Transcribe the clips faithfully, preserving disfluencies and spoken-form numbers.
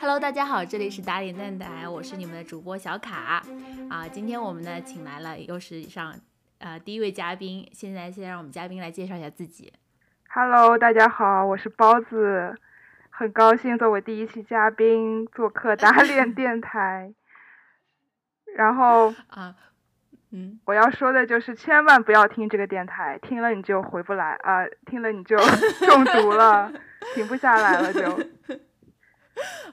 Hello， 大家好，这里是打脸蛋蛋，我是你们的主播小卡啊。今天我们呢，请来了又是上呃第一位嘉宾，现在先让我们嘉宾来介绍一下自己。Hello， 大家好，我是包子，很高兴作为第一期嘉宾做客打脸电台。然后啊，嗯，我要说的就是千万不要听这个电台，听了你就回不来啊，听了你就中毒了，停不下来了就。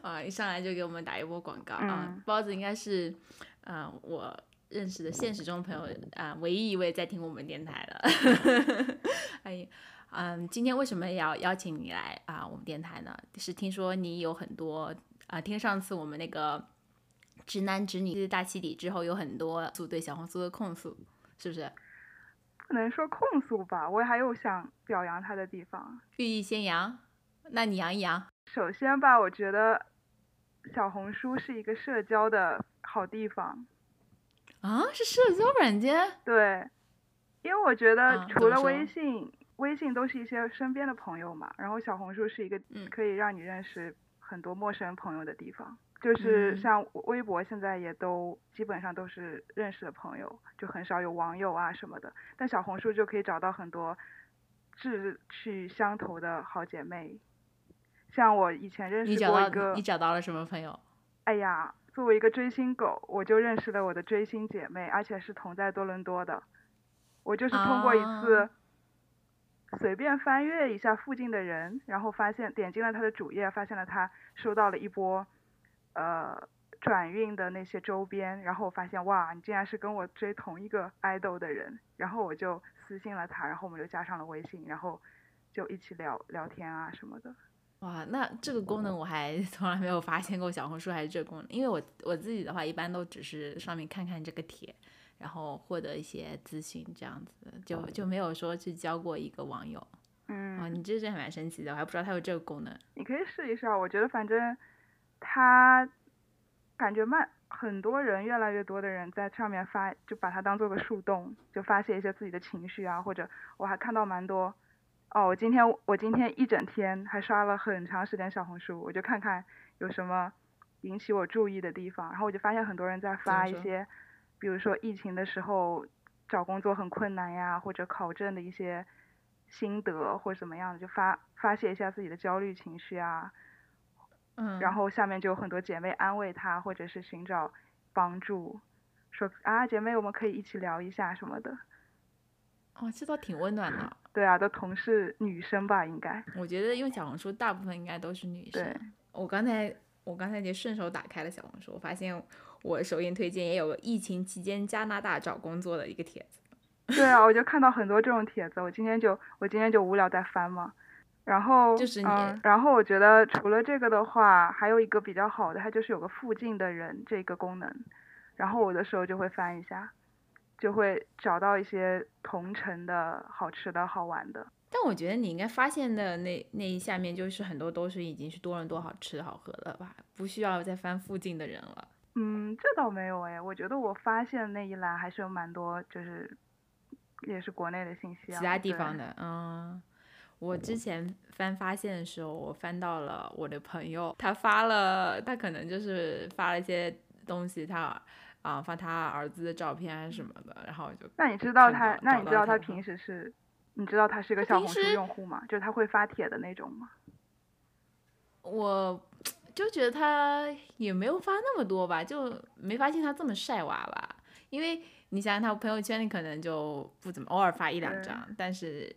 啊，一上来就给我们打一波广告、嗯、啊！包子应该是，嗯、呃，我认识的现实中朋友啊、呃，唯一一位在听我们电台的。哎，嗯，今天为什么要邀请你来啊、呃？我们电台呢，是听说你有很多啊、呃，听上次我们那个直男直女大起底之后，有很多诉对小红书的控诉，是不是？不能说控诉吧，我还有想表扬他的地方。欲抑先扬，那你扬一扬。首先吧，我觉得小红书是一个社交的好地方啊，是社交软件。对，因为我觉得除了微信、啊、微信都是一些身边的朋友嘛，然后小红书是一个可以让你认识很多陌生朋友的地方、嗯、就是像微博现在也都基本上都是认识的朋友，就很少有网友啊什么的，但小红书就可以找到很多志趣相投的好姐妹。像我以前认识过一个，你找到了什么朋友？哎呀，作为一个追星狗，我就认识了我的追星姐妹，而且是同在多伦多的。我就是通过一次随便翻阅一下附近的人，然后发现点进了他的主页，发现了他收到了一波呃转运的那些周边，然后我发现哇，你竟然是跟我追同一个 idol 的人，然后我就私信了他，然后我们就加上了微信，然后就一起聊聊天啊什么的。哇，那这个功能我还从来没有发现过，小红书还是这个功能。因为我我自己的话，一般都只是上面看看这个帖，然后获得一些资讯这样子，就就没有说去交过一个网友。嗯，啊，你这是蛮神奇的，我还不知道它有这个功能。你可以试一试啊，我觉得反正它感觉慢，很多人越来越多的人在上面发，就把它当做个树洞，就发泄一些自己的情绪啊，或者我还看到蛮多。哦，我今天我今天一整天还刷了很长时间小红书，我就看看有什么引起我注意的地方，然后我就发现很多人在发一些，比如说疫情的时候找工作很困难呀，或者考证的一些心得或者怎么样的，就发发泄一下自己的焦虑情绪啊。嗯。然后下面就有很多姐妹安慰她，或者是寻找帮助，说啊姐妹我们可以一起聊一下什么的。哇、哦，这倒挺温暖的。对啊，都同是女生吧，应该。我觉得用小红书大部分应该都是女生。对，我刚才我刚才就顺手打开了小红书，我发现我首页推荐也有个疫情期间加拿大找工作的一个帖子。对啊，我就看到很多这种帖子，我今天就我今天就无聊在翻嘛，然后就是你、嗯，然后我觉得除了这个的话，还有一个比较好的，它就是有个附近的人这个功能，然后我的时候就会翻一下。就会找到一些同城的好吃的好玩的。但我觉得你应该发现的那那一下面就是很多都是已经是多伦多好吃好喝的吧，不需要再翻附近的人了。嗯，这倒没有哎，我觉得我发现那一栏还是有蛮多，就是也是国内的信息啊，其他地方的。嗯，我之前翻发现的时候，我翻到了我的朋友，他发了，他可能就是发了一些东西，他。啊，发他儿子的照片还是什么的，然后我就那你知道他，那你知道他平时是，你知道他是个小红书用户吗？就是他会发帖的那种吗？我就觉得他也没有发那么多吧，就没发现他这么晒娃吧。因为你想想，他朋友圈里可能就不怎么，偶尔发一两张，但是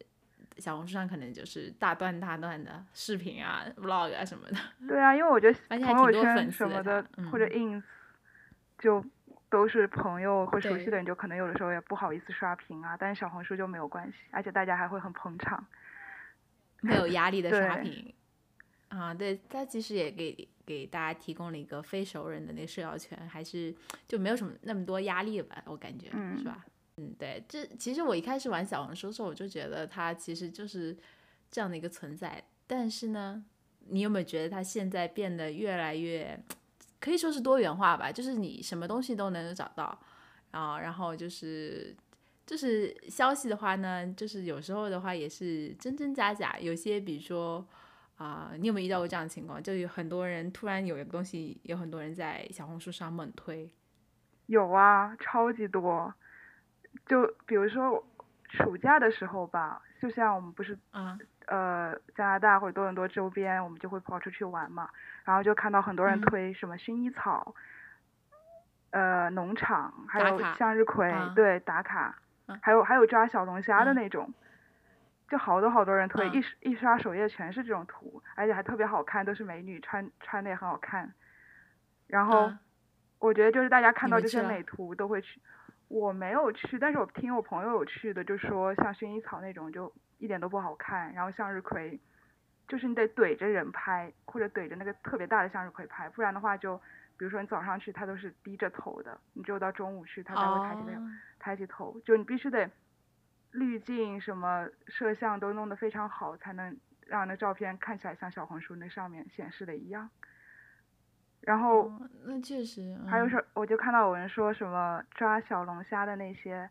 小红书上可能就是大段大段的视频啊、vlog 啊什么的。对啊，因为我觉得朋友圈什么的、嗯、或者 ins 就。都是朋友或熟悉的人，就可能有的时候也不好意思刷屏啊，但是小红书就没有关系，而且大家还会很捧场，没有压力的刷屏啊。对，它其实也给给大家提供了一个非熟人的那个社交圈，还是就没有什么那么多压力吧，我感觉、嗯、是吧？嗯，对，这其实我一开始玩小红书的时候，我就觉得它其实就是这样的一个存在，但是呢，你有没有觉得它现在变得越来越？可以说是多元化吧，就是你什么东西都能找到，啊、呃，然后就是就是消息的话呢，就是有时候的话也是真真假假，有些比如说啊、呃，你有没有遇到过这样的情况？就有很多人突然有一个东西，有很多人在小红书上猛推。有啊，超级多。就比如说暑假的时候吧，就像我们不是啊、嗯、呃加拿大或者多伦多周边，我们就会跑出去玩嘛，然后就看到很多人推什么薰衣草、嗯、呃农场，还有向日葵，打对打卡、嗯、还有还有抓小龙虾的那种、嗯、就好多好多人推、嗯、一一刷首页全是这种图，而且还特别好看，都是美女，穿穿的也很好看，然后、嗯、我觉得就是大家看到这些美图都会去。我没有去，但是我听我朋友有去的，就说像薰衣草那种就一点都不好看，然后向日葵就是你得怼着人拍，或者怼着那个特别大的向日葵拍，不然的话就比如说你早上去它都是低着头的，你只有到中午去它才会抬起那种、oh. 抬起头，就你必须得滤镜什么摄像都弄得非常好，才能让那照片看起来像小红书那上面显示的一样。然后、嗯、那确实、嗯、还有是我就看到有人说什么抓小龙虾的那些，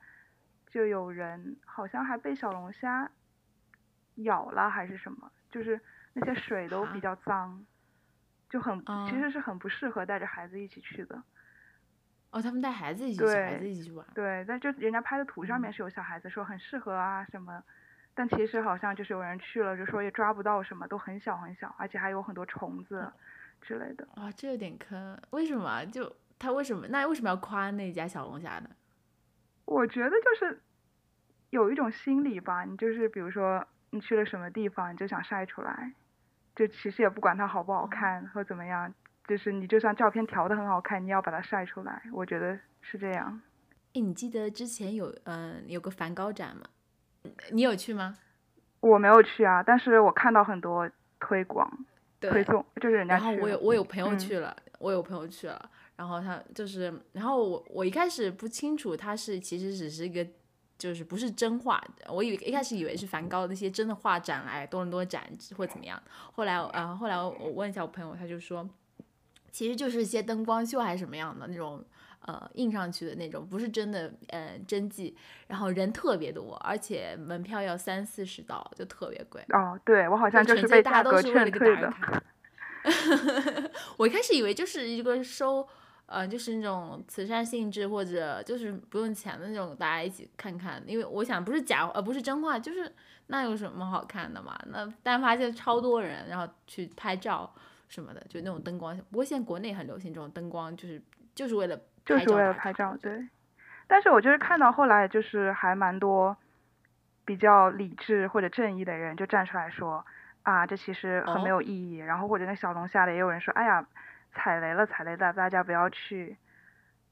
就有人好像还被小龙虾咬了还是什么，就是那些水都比较脏，就很、嗯、其实是很不适合带着孩子一起去的。哦，他们带孩子一起去，孩子一起去玩。对，但就人家拍的图上面是有小孩子说很适合啊什么、嗯、但其实好像就是有人去了就说也抓不到什么，都很小很小，而且还有很多虫子、嗯之类的。哇，这有点坑。为什么？就他为什么那为什么要夸那家小龙虾呢？我觉得就是有一种心理吧，你就是比如说你去了什么地方，你就想晒出来，就其实也不管它好不好看、嗯、或怎么样，就是你就算照片调的很好看，你要把它晒出来，我觉得是这样。诶，你记得之前有嗯、呃、有个梵高展吗？你有去吗？我没有去啊，但是我看到很多推广。对，就是人家去。然后我有我有朋友去了、嗯、我有朋友去了，然后他就是然后我我一开始不清楚他是其实只是一个就是不是真画，我以为一开始以为是梵高那些真的画展来多伦多展或怎么样，后来呃后来我问一下我朋友，他就说其实就是一些灯光秀还是什么样的那种呃印上去的那种，不是真的呃真迹，然后人特别多，而且门票要三四十刀，就特别贵。哦，对，我好像就是被价格劝退的。我一开始以为就是一个收呃就是那种慈善性质或者就是不用钱的那种，大家一起看看，因为我想不是假呃不是真话，就是那有什么好看的嘛，那但发现超多人然后去拍照什么的，就那种灯光。不过现在国内很流行这种灯光，就是就是为了就是为了拍照，对。但是我就是看到后来就是还蛮多比较理智或者正义的人就站出来说啊，这其实很没有意义、哦、然后或者那小龙虾的也有人说哎呀踩雷了踩雷了，大家不要去，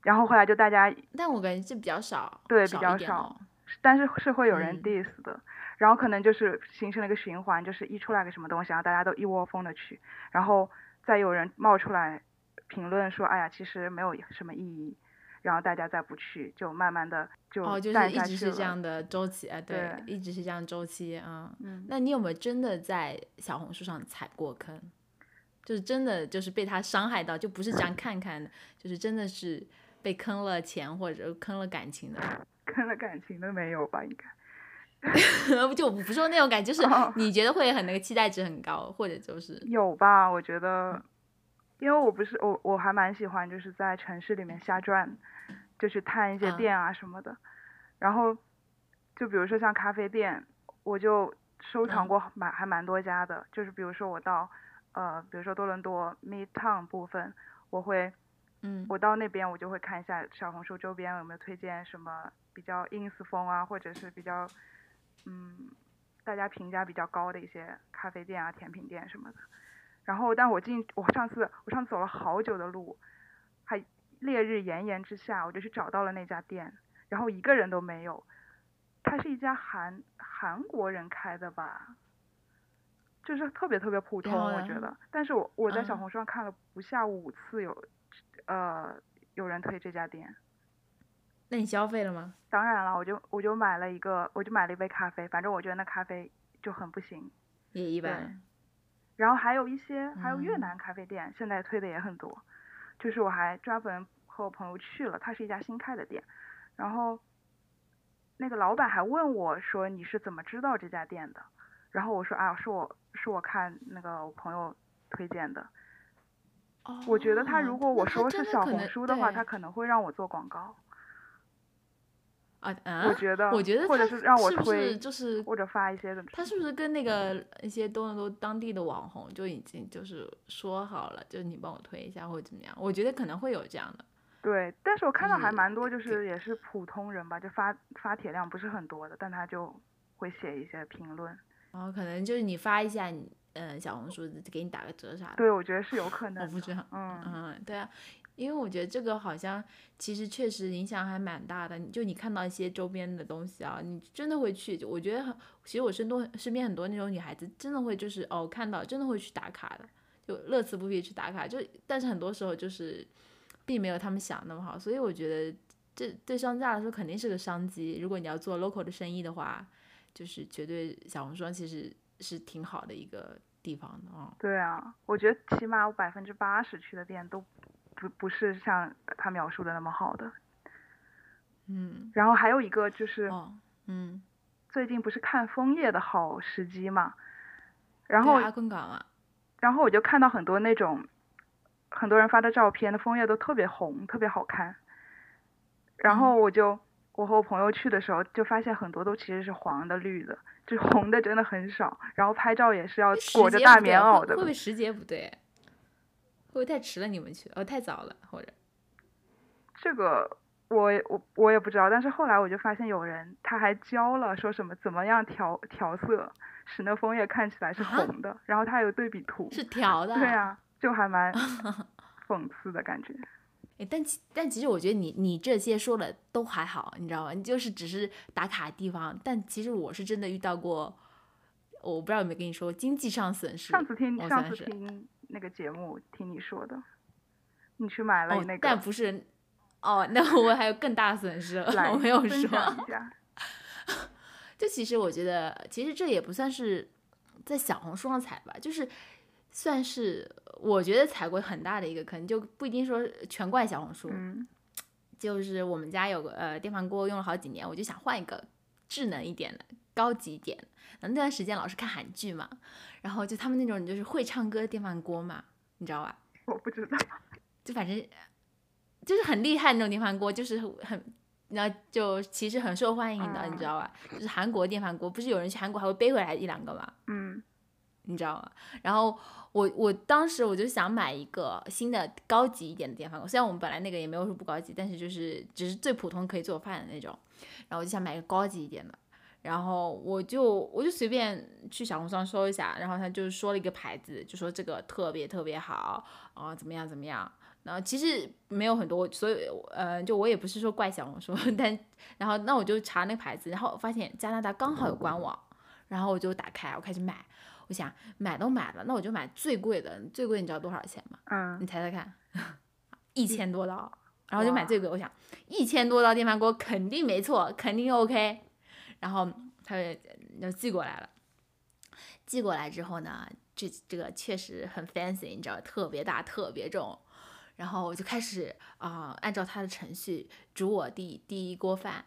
然后后来就大家，但我感觉这比较少，对，比较少、哦、但是是会有人 diss 的、嗯、然后可能就是形成了一个循环，就是一出来个什么东西然后大家都一窝蜂的去，然后再有人冒出来评论说哎呀其实没有什么意义，然后大家再不去，就慢慢的就淡下去了、哦、就是一直是这样的周期、啊、对, 对一直是这样的周期啊、嗯。那你有没有真的在小红书上踩过坑，就是真的就是被他伤害到，就不是这样看看的，就是真的是被坑了钱或者坑了感情的？坑了感情的没有吧，应该就我不说那种感觉，就是你觉得会很那个期待值很高，或者就是有吧，我觉得因为我不是我我还蛮喜欢就是在城市里面瞎转，就去探一些店啊什么的、嗯、然后就比如说像咖啡店，我就收藏过蛮还蛮多家的、嗯、就是比如说我到呃比如说多伦多 Midtown 部分，我会嗯我到那边我就会看一下小红书周边有没有推荐什么比较 ins 风啊，或者是比较嗯大家评价比较高的一些咖啡店啊甜品店什么的，然后但我进我上次我上次走了好久的路，还烈日炎炎之下，我就去找到了那家店，然后一个人都没有。它是一家韩韩国人开的吧，就是特别特别普通我觉得，但是我我在小红书上看了不下五次有、嗯、呃有人推这家店。那你消费了吗？当然了，我就我就买了一个我就买了一杯咖啡，反正我觉得那咖啡就很不行，也一般。然后还有一些还有越南咖啡店、嗯、现在推的也很多，就是我还专门和我朋友去了，它是一家新开的店，然后那个老板还问我说你是怎么知道这家店的？然后我说啊，是我是我看那个我朋友推荐的。哦、我觉得他如果我说是小红书的话，他可能会让我做广告。啊啊！我觉得，我觉得，或者是让我推，就是或者发一些的。他是不是跟那个一些多伦多当地的网红就已经就是说好了，就是你帮我推一下或者怎么样？我觉得可能会有这样的。对，但是我看到还蛮多，就是也是普通人吧，就发发帖量不是很多的，但他就会写一些评论。然后可能就是你发一下你。嗯，小红书给你打个折啥的？对，我觉得是有可能的。我不知道，嗯嗯，对啊，因为我觉得这个好像其实确实影响还蛮大的。就你看到一些周边的东西啊，你真的会去。我觉得，其实我身多身边很多那种女孩子，真的会就是哦，看到真的会去打卡的，就乐此不疲去打卡。就但是很多时候就是并没有他们想那么好，所以我觉得这对商家来说肯定是个商机。如果你要做 local 的生意的话，就是绝对小红书其实。是挺好的一个地方的啊、哦。对啊，我觉得起码我百分之八十去的店都不不是像他描述的那么好的。嗯。然后还有一个就是，哦、嗯，最近不是看枫叶的好时机嘛，然后阿公港啊，然后我就看到很多那种很多人发的照片，那枫叶都特别红，特别好看。然后我就、嗯、我和我朋友去的时候就发现很多都其实是黄的、绿的。就红的真的很少，然后拍照也是要裹着大棉袄的。会不会时节不对？会不会太迟了？你们去哦，太早了，或者这个我我我也不知道。但是后来我就发现有人他还教了，说什么怎么样调调色，使那枫叶看起来是红的，啊、然后他有对比图是调的、啊。对啊，就还蛮讽刺的感觉。但但其实我觉得你你这些说了都还好，你知道吗？你就是只是打卡的地方，但其实我是真的遇到过，我不知道有没有跟你说经济上损失。上次听上次听那个节目听你说的，你去买了那个，哦、但不是哦，那我还有更大损失了，我没有说。就其实我觉得，其实这也不算是在小红书上踩吧，就是。算是我觉得踩过很大的一个坑，就不一定说全怪小红书、嗯、就是我们家有个呃电饭锅用了好几年，我就想换一个智能一点的高级一点。那段时间老是看韩剧嘛，然后就他们那种就是会唱歌的电饭锅嘛，你知道吧？我不知道，就反正就是很厉害那种电饭锅，就是很那就其实很受欢迎的、嗯、你知道吧？就是韩国电饭锅不是有人去韩国还会背回来一两个嘛，嗯，你知道吗？然后我我当时我就想买一个新的高级一点的电饭锅，虽然我们本来那个也没有说不高级，但是就是只是最普通可以做饭的那种。然后我就想买一个高级一点的，然后我就我就随便去小红书上搜一下，然后他就说了一个牌子，就说这个特别特别好啊、呃，怎么样怎么样。然后其实没有很多，所以呃，就我也不是说怪小红书，但然后那我就查那个牌子，然后发现加拿大刚好有官网，然后我就打开，我开始买。我想买都买了，那我就买最贵的，最贵你知道多少钱吗？嗯，你猜猜看，一千多刀，然后就买最贵。我想一千多刀电饭锅肯定没错，肯定 OK。然后他就寄过来了，寄过来之后呢，这这个确实很 fancy， 你知道，特别大，特别重。然后我就开始啊、呃，按照他的程序煮我第第一锅饭。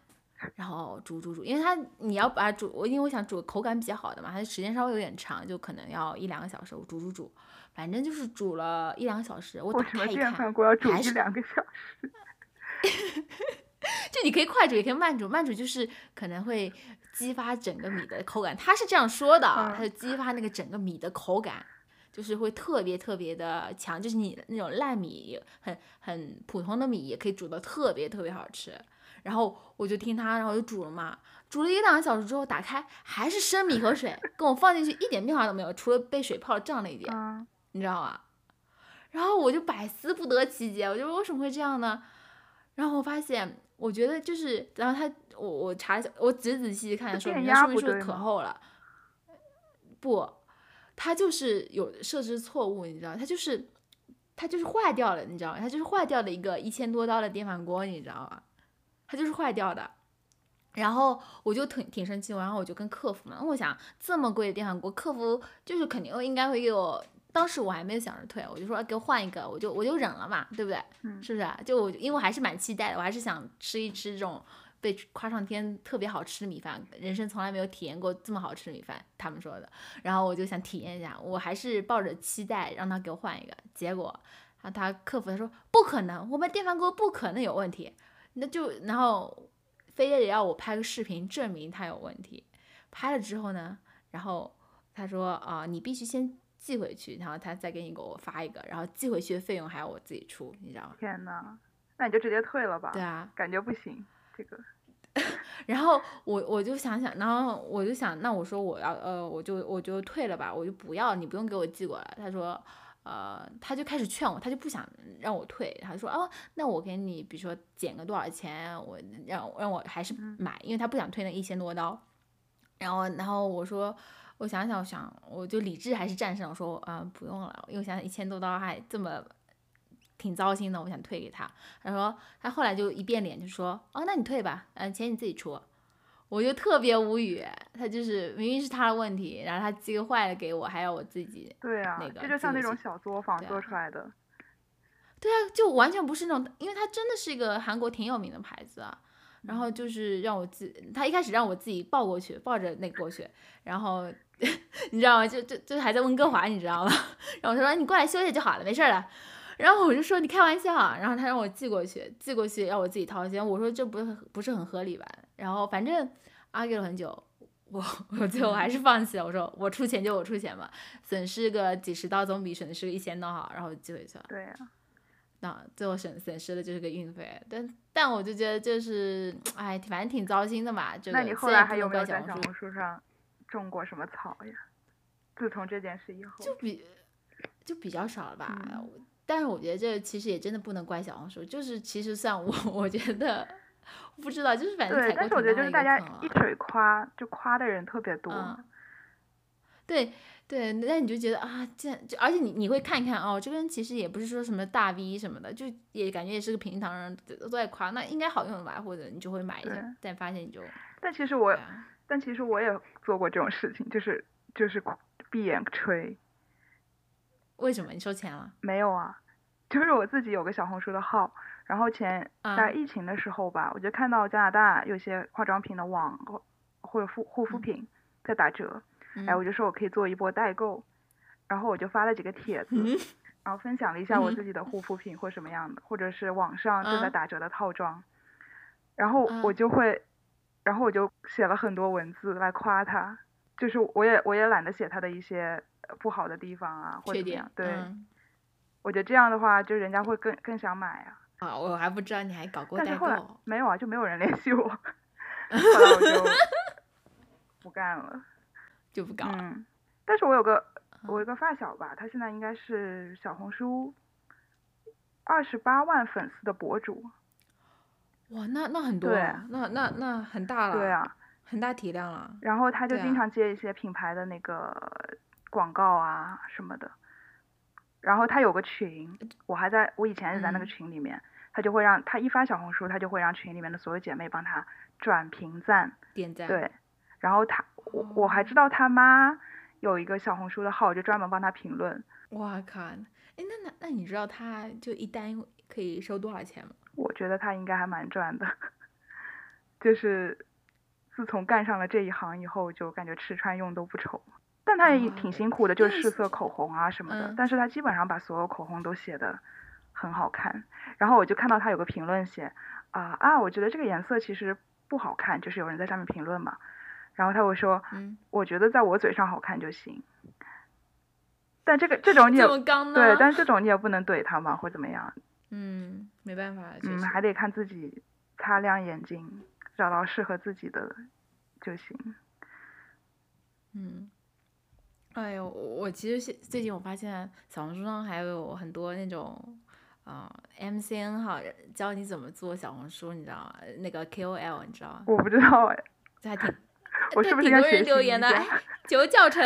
然后煮煮煮，因为它你要把它煮，我因为我想煮口感比较好的嘛，它时间稍微有点长，就可能要一两个小时。我煮煮煮，反正就是煮了一两个小时。我打开一看，为什么电饭锅要煮一两个小时？就你可以快煮，也可以慢煮，慢煮就是可能会激发整个米的口感。它是这样说的，它就激发那个整个米的口感，就是会特别特别的强。就是你那种烂米，很很普通的米也可以煮得特别特别好吃。然后我就听他，然后就煮了嘛，煮了一两个小时之后，打开还是生米和水，跟我放进去一点变化都没有，除了被水泡胀了一点，嗯、你知道吗？然后我就百思不得其解，我就说为什么会这样呢？然后我发现，我觉得就是，然后他我我查一下，我仔仔细细看说明，说明书可厚了，不，他就是有设置错误，你知道，他就是他就是坏掉了，你知道吗？他就是坏掉的一个一千多刀的电饭锅，你知道吗？它就是坏掉的，然后我就挺挺生气，然后我就跟客服嘛，我想这么贵的电饭锅，客服就是肯定应该会给我当时我还没想着退，我就说给我换一个，我就我就忍了嘛，对不对？嗯，是不是、啊？就我因为我还是蛮期待的，我还是想吃一吃这种被夸上天特别好吃的米饭，人生从来没有体验过这么好吃的米饭，他们说的。然后我就想体验一下，我还是抱着期待让他给我换一个。结果，然后他客服他说不可能，我们电饭锅不可能有问题，那就然后非得要我拍个视频证明他有问题。拍了之后呢，然后他说啊、呃，你必须先寄回去，然后他再给你给我发一个，然后寄回去的费用还要我自己出，你知道吗？天哪，那你就直接退了吧。对啊，感觉不行这个。然后我我就想想，然后我就想，那我说我要呃，我就我就退了吧，我就不要，你不用给我寄过来。他说，呃，他就开始劝我，他就不想让我退，他说哦，那我给你，比如说减个多少钱，我让让我还是买，因为他不想退那一千多刀。然后然后我说。我想想，我想，我就理智还是战胜。我说，啊、呃，不用了，因为我想想一千多刀还这么挺糟心的，我想退给他。他说，他后来就一变脸，就说，哦，那你退吧，嗯、呃，钱你自己出。我就特别无语，他就是明明是他的问题，然后他寄个坏了给我，还要我自己、那个。对啊，这就像那种小作坊做出来的。对啊，就完全不是那种，因为他真的是一个韩国挺有名的牌子啊。然后就是让我自己，他一开始让我自己抱过去，抱着那个过去，然后你知道吗？就就就还在温哥华，你知道吗？然后他说你过来休息就好了，没事了。然后我就说你开玩笑啊。然后他让我寄过去，寄过去要我自己掏钱，我说这不是不是很合理吧？然后反正 argue 了很久，我我最后还是放弃了。我说我出钱就我出钱吧，损失个几十刀总比损失个一千刀好。然后寄回去了。对呀、啊。最后损损失的就是个运费，但但我就觉得就是，哎，反正挺糟心的嘛。这个、那你后来还有没有在小红书上种过什么草呀？自从这件事以后，就比就比较少了吧、嗯。但是我觉得这其实也真的不能怪小红书，就是其实算我，我觉得不知道，就是反正踩过挺大的一个坑、啊。对，但是我觉得就是大家一水夸，就夸的人特别多。嗯、对。对，那你就觉得啊，这样就而且你你会看一看哦，这个人其实也不是说什么大 V 什么的，就也感觉也是个平常人都在夸，那应该好用吧，或者你就会买一下，但发现你就。但其实我、啊，但其实我也做过这种事情，就是就是闭眼吹。为什么？你收钱了？没有啊，就是我自己有个小红书的号，然后前在疫情的时候吧、嗯，我就看到加拿大有些化妆品的网或者护护肤品在打折。嗯哎，我就说我可以做一波代购，然后我就发了几个帖子、嗯，然后分享了一下我自己的护肤品或什么样的，嗯、或者是网上正在打折的套装、嗯，然后我就会，然后我就写了很多文字来夸他，就是我也我也懒得写他的一些不好的地方啊，或者怎么样，对、嗯，我觉得这样的话，就人家会更更想买啊。啊，我还不知道你还搞过代购。但是后来没有啊，就没有人联系我，后来我就不干了。就不搞了、嗯、但是我有个我有个发小吧，他现在应该是小红书二十八万粉丝的博主。哇，那那很多、啊、那那那很大了。对啊，很大体量了。然后他就经常接一些品牌的那个广告啊什么的，然后他有个群，我还在我以前是在那个群里面、嗯、他就会让他一发小红书，他就会让群里面的所有姐妹帮他转评赞点赞。对，然后他我我还知道他妈有一个小红书的号，就专门帮他评论。哇靠！哎，那那那你知道他就一单可以收多少钱吗？我觉得他应该还蛮赚的，就是自从干上了这一行以后，就感觉吃穿用都不愁。但他也挺辛苦的，就是试色口红啊什么的、嗯。但是他基本上把所有口红都写得很好看。然后我就看到他有个评论写啊、呃、啊，我觉得这个颜色其实不好看，就是有人在上面评论嘛。然后他会说、嗯，我觉得在我嘴上好看就行。但这个这种你也对，但是这种你也不能怼他嘛，或怎么样。嗯，没办法。嗯，还得看自己擦亮眼睛，找到适合自己的就行。嗯，哎呦，我其实最近我发现小红书上还有很多那种。嗯、M C N 号教你怎么做小红书，你知道吗？那个 K O L 你知道吗？我不知道哎。这还挺。我是不是应该学习一下？挺多人留言的，哎，九教程。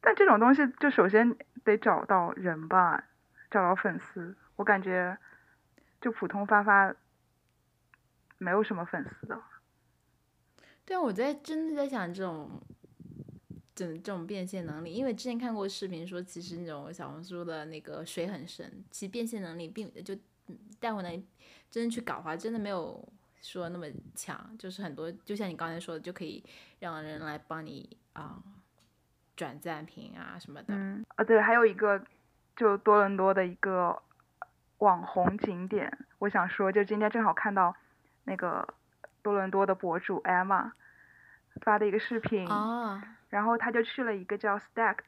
但这种东西就首先得找到人吧，找到粉丝。我感觉就普通发发没有什么粉丝的。对啊，我在真的在想这种这种变现能力，因为之前看过视频说，其实那种小红书的那个水很深，其实变现能力并就带回来真的去搞的话，真的没有说那么强，就是很多就像你刚才说的，就可以让人来帮你啊、嗯、转赞评啊什么的。嗯啊对，还有一个就多伦多的一个网红景点，我想说，就今天正好看到那个多伦多的博主 Emma 发的一个视频。哦。然后他就去了一个叫 Stacked，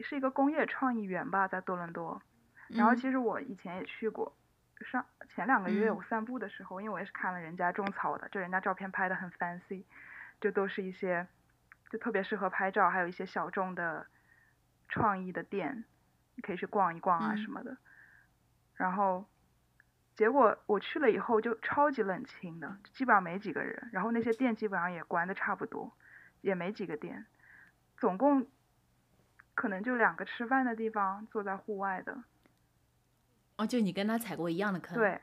是一个工业创意园吧，在多伦多。然后其实我以前也去过，嗯、上前两个月我散步的时候，嗯、因为我也是看了人家种草的，就人家照片拍的很 fancy， 就都是一些就特别适合拍照，还有一些小众的创意的店，你可以去逛一逛啊什么的。嗯、然后结果我去了以后就超级冷清的，基本上没几个人，然后那些店基本上也关的差不多，也没几个店。总共可能就两个吃饭的地方，坐在户外的。哦，就你跟他踩过一样的坑。对。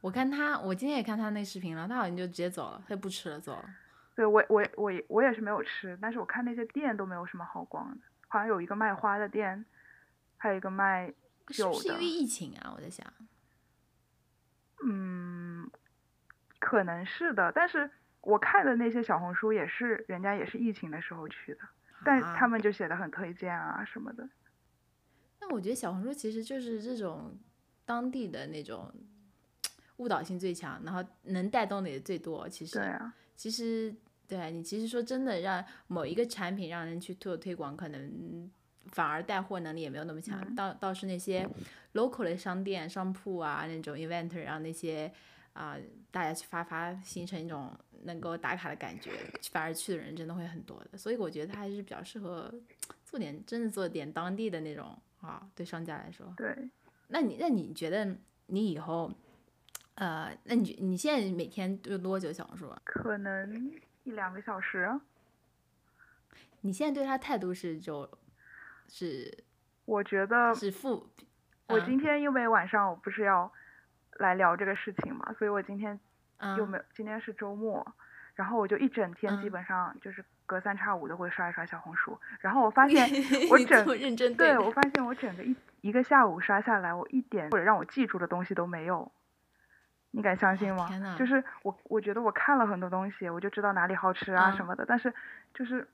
我看他，我今天也看他那视频了，他好像就直接走了，他不吃了，走了。对，我我我我也是没有吃，但是我看那些店都没有什么好逛的，好像有一个卖花的店，还有一个卖酒的。是不是因为疫情啊？我在想。嗯，可能是的，但是。我看的那些小红书也是，人家也是疫情的时候去的，但他们就写的很推荐啊什么的。那我觉得小红书其实就是这种当地的那种误导性最强，然后能带动的也最多。其实，对啊，其实对你其实说真的，让某一个产品让人去做推广，可能反而带货能力也没有那么强。嗯、倒倒是那些 local 的商店、商铺啊那种 event， 让那些。啊、呃，大家去发发，形成一种能够打卡的感觉，反而去的人真的会很多的，所以我觉得他还是比较适合做点，真的做点当地的那种啊，对商家来说。对。那你那你觉得你以后，呃，那你你现在每天用多久小红书？可能一两个小时、啊。你现在对他态度是就是，我觉得是负。我今天因为晚上我不是要。来聊这个事情嘛，所以我今天又没有、嗯、今天是周末，然后我就一整天基本上就是隔三差五的会刷一刷小红书，然后我发现我整认真对我发现我整个一一个下午刷下来，我一点或者让我记住的东西都没有，你敢相信吗？就是我我觉得我看了很多东西，我就知道哪里好吃啊什么的，嗯、但是就是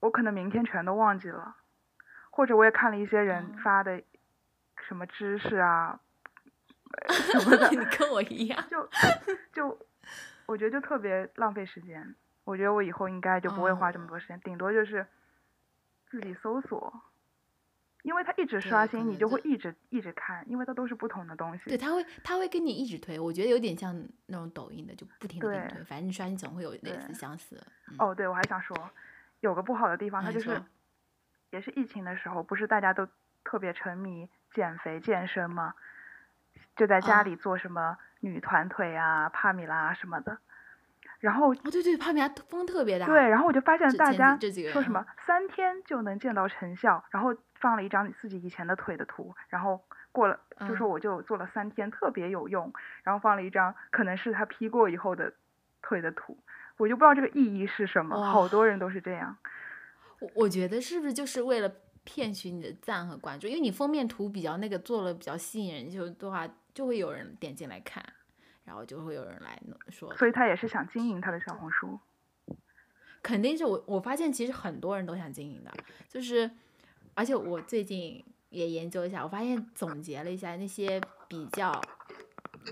我可能明天全都忘记了，或者我也看了一些人发的什么知识啊。什么的你跟我一样就就我觉得就特别浪费时间，我觉得我以后应该就不会花这么多时间、oh. 顶多就是自己搜索，因为它一直刷新你就会一直一直看，因为它都是不同的东西。对，它会它会跟你一直推，我觉得有点像那种抖音的，就不停的给你推，反正你刷新总会有类似相似。哦、嗯 oh, 对，我还想说有个不好的地方，它就是也是疫情的时候，不是大家都特别沉迷减肥健身吗？就在家里做什么女团腿啊、oh. 帕米拉什么的，然后哦、oh, 对对，帕米拉风特别大。对，然后我就发现大家说什么三天就能见到成效，然后放了一张自己以前的腿的图，然后过了就说我就做了三天、oh. 特别有用，然后放了一张可能是他P过以后的腿的图，我就不知道这个意义是什么。oh. 好多人都是这样，我我觉得是不是就是为了骗取你的赞和关注，因为你封面图比较那个做了比较吸引人就的话，就会有人点进来看，然后就会有人来说。所以他也是想经营他的小红书，肯定是。我我发现其实很多人都想经营的，就是而且我最近也研究一下，我发现总结了一下那些比较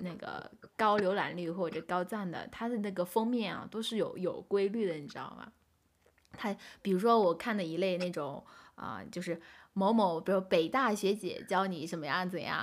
那个高浏览率或者高赞的，他的那个封面啊都是有有规律的，你知道吗？他比如说我看的一类那种啊、呃，就是某某，比如北大学姐教你什么样怎样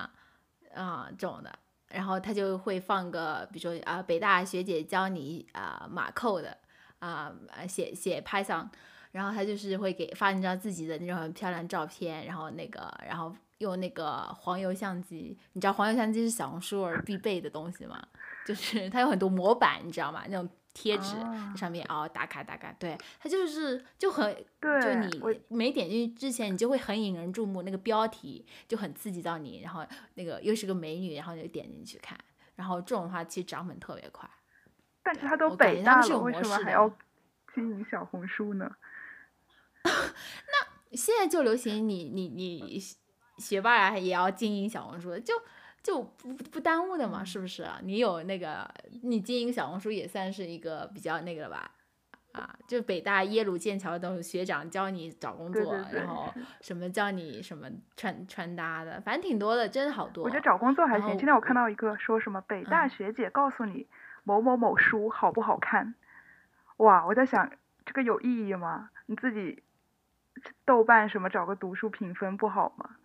啊、呃、这种的，然后他就会放个，比如说啊、呃、北大学姐教你啊、呃、码扣的啊、呃、写写 Python， 然后他就是会给发一张自己的那种很漂亮的照片，然后那个然后用那个黄油相机，你知道黄油相机是小红书儿必备的东西吗？就是它有很多模板，你知道吗？那种。贴纸上面、oh. 哦，打卡打卡，对，它就是就很，就你没点进去之前，你就会很引人注目，那个标题就很刺激到你，然后那个又是个美女，然后就点进去看，然后这种的话其实涨粉特别快。但是它都北大了，为什么还要经营小红书呢？那现在就流行你你你学霸呀也要经营小红书，就就不不耽误的嘛，是不是？你有那个你经营小红书也算是一个比较那个了吧？啊，就北大耶鲁剑桥的学长教你找工作，对对对，然后什么教你什么穿穿搭的，反正挺多的，真的好多。我觉得找工作还行。今天我看到一个说什么北大学姐告诉你某某某书好不好看，嗯、哇！我在想这个有意义吗？你自己豆瓣什么找个读书评分不好吗？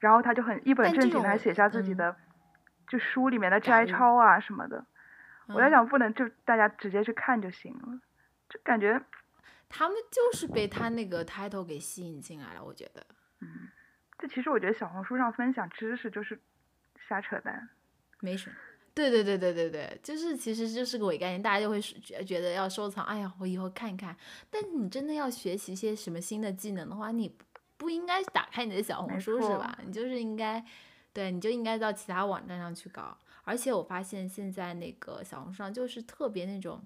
然后他就很一本正经的还写下自己的、嗯、就书里面的摘抄啊什么的。嗯、我在想不能就大家直接去看就行了。就感觉他们就是被他那个 title 给吸引进来了，我觉得。嗯，这其实我觉得小红书上分享知识就是瞎扯淡，没什么。对对对对对对，就是其实就是个伪概念，大家就会觉得要收藏，哎呀，我以后看看。但你真的要学习一些什么新的技能的话，你不应该打开你的小红书是吧？你就是应该，对，你就应该到其他网站上去搞。而且我发现现在那个小红书上就是特别那种。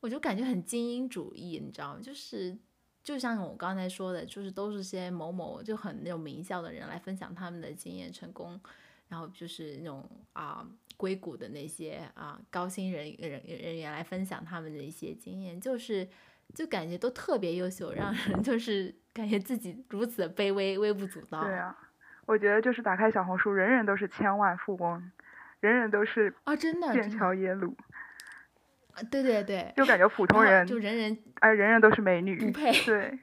我就感觉很精英主义，你知道吗？就是就像我刚才说的，就是都是些某某就很那种名校的人来分享他们的经验成功，然后就是那种啊、呃、硅谷的那些啊、呃、高薪人人人员来分享他们的一些经验，就是就感觉都特别优秀，让人就是感觉自己如此卑微微不足道。对啊，我觉得就是打开小红书，人人都是千万富翁，人人都是啊真的剑桥耶鲁。对对对，就感觉普通人就人人哎，人人都是美女，不配。对，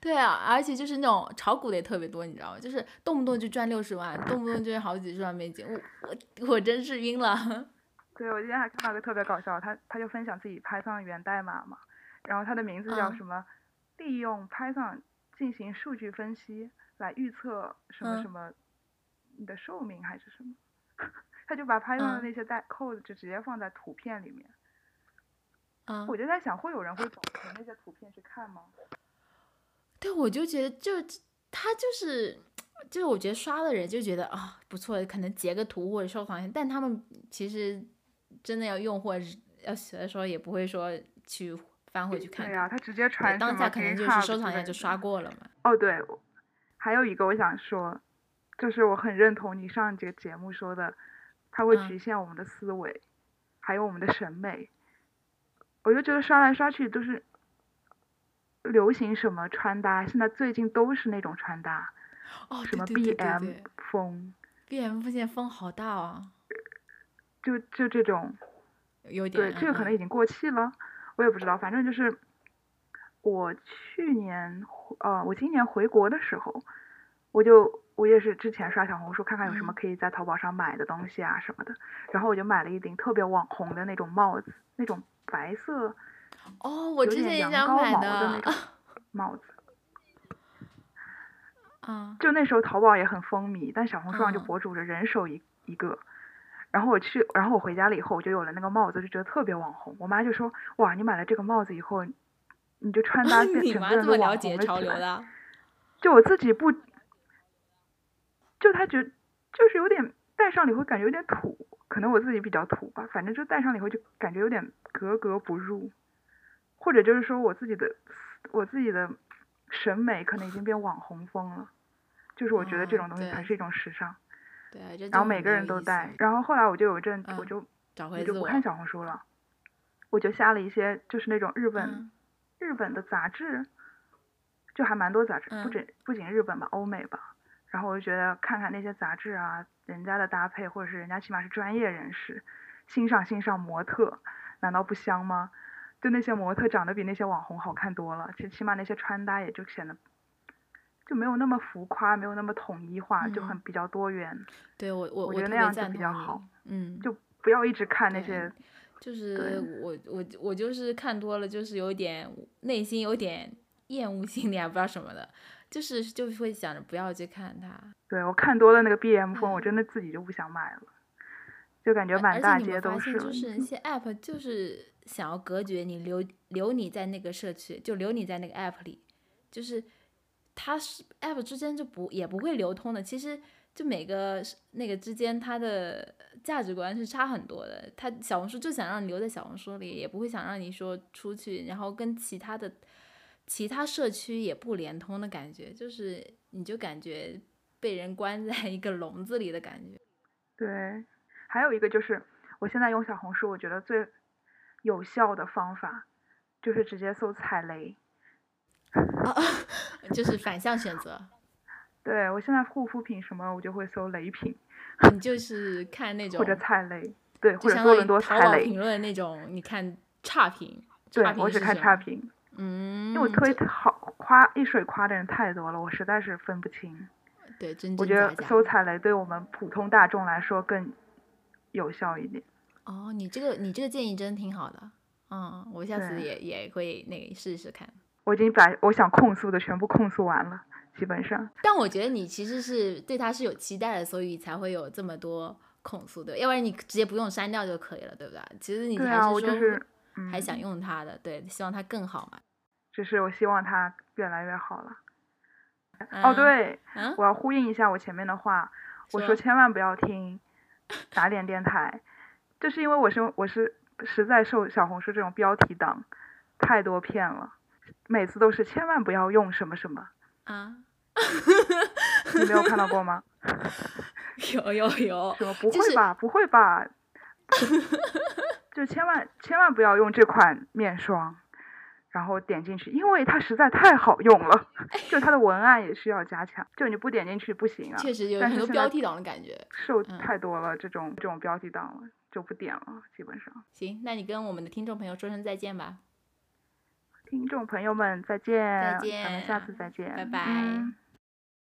对啊，而且就是那种炒股的也特别多，你知道吗？就是动不动就赚六十万，动不动就好几十万美金，我我我真是晕了。对，我今天还看到一个特别搞笑，他他就分享自己 Python 源代码嘛，然后他的名字叫什么？嗯、利用 Python 进行数据分析来预测什么什么你的寿命还是什么？嗯、他就把 Python 的那些代 code 就直接放在图片里面。Uh, 我就在想会有人会找那些图片去看吗？对，我就觉得就他就是就是我觉得刷的人就觉得啊、哦、不错，可能截个图或者收藏一下，但他们其实真的要用或者要学的时候也不会说去翻回去看。对啊，他直接传当下可能就是收藏一下就刷过了嘛。哦对，还有一个我想说，就是我很认同你上这个节目说的，它会局限我们的思维，嗯、还有我们的审美。我就觉得刷来刷去都是流行什么穿搭，现在最近都是那种穿搭，哦，什么 B M 风 ，B M 风现在风好大啊，就就这种，有点，对，这个可能已经过气了，我也不知道，反正就是我去年呃，我今年回国的时候，我就我也是之前刷小红书看看有什么可以在淘宝上买的东西啊什么的，然后我就买了一顶特别网红的那种帽子，那种。白色哦，我之前也想买的帽子，啊，就那时候淘宝也很风靡，但小红书上就博主着人手一、嗯、一个。然后我去，然后我回家了以后，我就有了那个帽子，就觉得特别网红。我妈就说：“哇，你买了这个帽子以后，你就穿搭变整个人都网红了起来。”你妈这么了解潮流的？就我自己不，就她觉得就是有点戴上了以后感觉有点土。可能我自己比较土吧，反正就戴上了以后就感觉有点格格不入，或者就是说我自己的我自己的审美可能已经变网红风了，就是我觉得这种东西才是一种时尚，哦、对，对然后每个人都戴，然后后来我就有一阵、嗯、我就我就不看小红书了，我就下了一些就是那种日本、嗯、日本的杂志，就还蛮多杂志，嗯、不仅不仅日本吧，欧美吧，然后我就觉得看看那些杂志啊。人家的搭配，或者是人家起码是专业人士，欣赏欣赏模特，难道不香吗？就那些模特长得比那些网红好看多了，其起码那些穿搭也就显得就没有那么浮夸，没有那么统一化，嗯、就很比较多元。对我我我觉得那样就比较好，嗯，就不要一直看那些。就是我我我就是看多了，就是有点内心有点厌恶心理，还不知道什么的。就是就会想着不要去看它。对，我看多了那个 B M 风、嗯、我真的自己就不想买了，就感觉满大街都是。而且你们发现就是一些 app 就是想要隔绝你，留留你在那个社区，就留你在那个 app 里，就是它 app 之间就不也不会流通的。其实就每个那个之间它的价值观是差很多的。它小红书就想让你留在小红书里，也不会想让你说出去，然后跟其他的其他社区也不连通的感觉，就是你就感觉被人关在一个笼子里的感觉。对，还有一个就是我现在用小红书我觉得最有效的方法就是直接搜踩雷、哦、就是反向选择。对，我现在护肤品什么我就会搜雷品，你就是看那种或者踩雷。对，或者多伦多踩雷，淘宝评论那种，你看差评。对，我只看差评。嗯，因为我推好夸一水夸的人太多了，我实在是分不清。对，真真假假。我觉得搜踩雷对我们普通大众来说更有效一点。哦，你这个你这个建议真挺好的，嗯，我下次也也会那个试试看。我已经把我想控诉的全部控诉完了，基本上。但我觉得你其实是对他是有期待的，所以才会有这么多控诉的，要不然你直接不用删掉就可以了，对不对？其实你还是说、啊就是嗯、还想用他的，对，希望他更好嘛。只是我希望他越来越好了。嗯、哦，对、嗯，我要呼应一下我前面的话，我说千万不要听打脸电台。这是因为我是我是实在受小红书这种标题党太多骗了，每次都是千万不要用什么什么啊，你没有看到过吗？有有有，什么不会吧、就是、不会吧，就千万千万不要用这款面霜，然后点进去，因为它实在太好用了，就它的文案也需要加强，就你不点进去不行啊。确实有很多标题党的感觉，受太多了、嗯、这种这种标题党了，就不点了，基本上。行，那你跟我们的听众朋友说声再见吧。听众朋友们再见，再见，咱们下次再见，拜拜。嗯。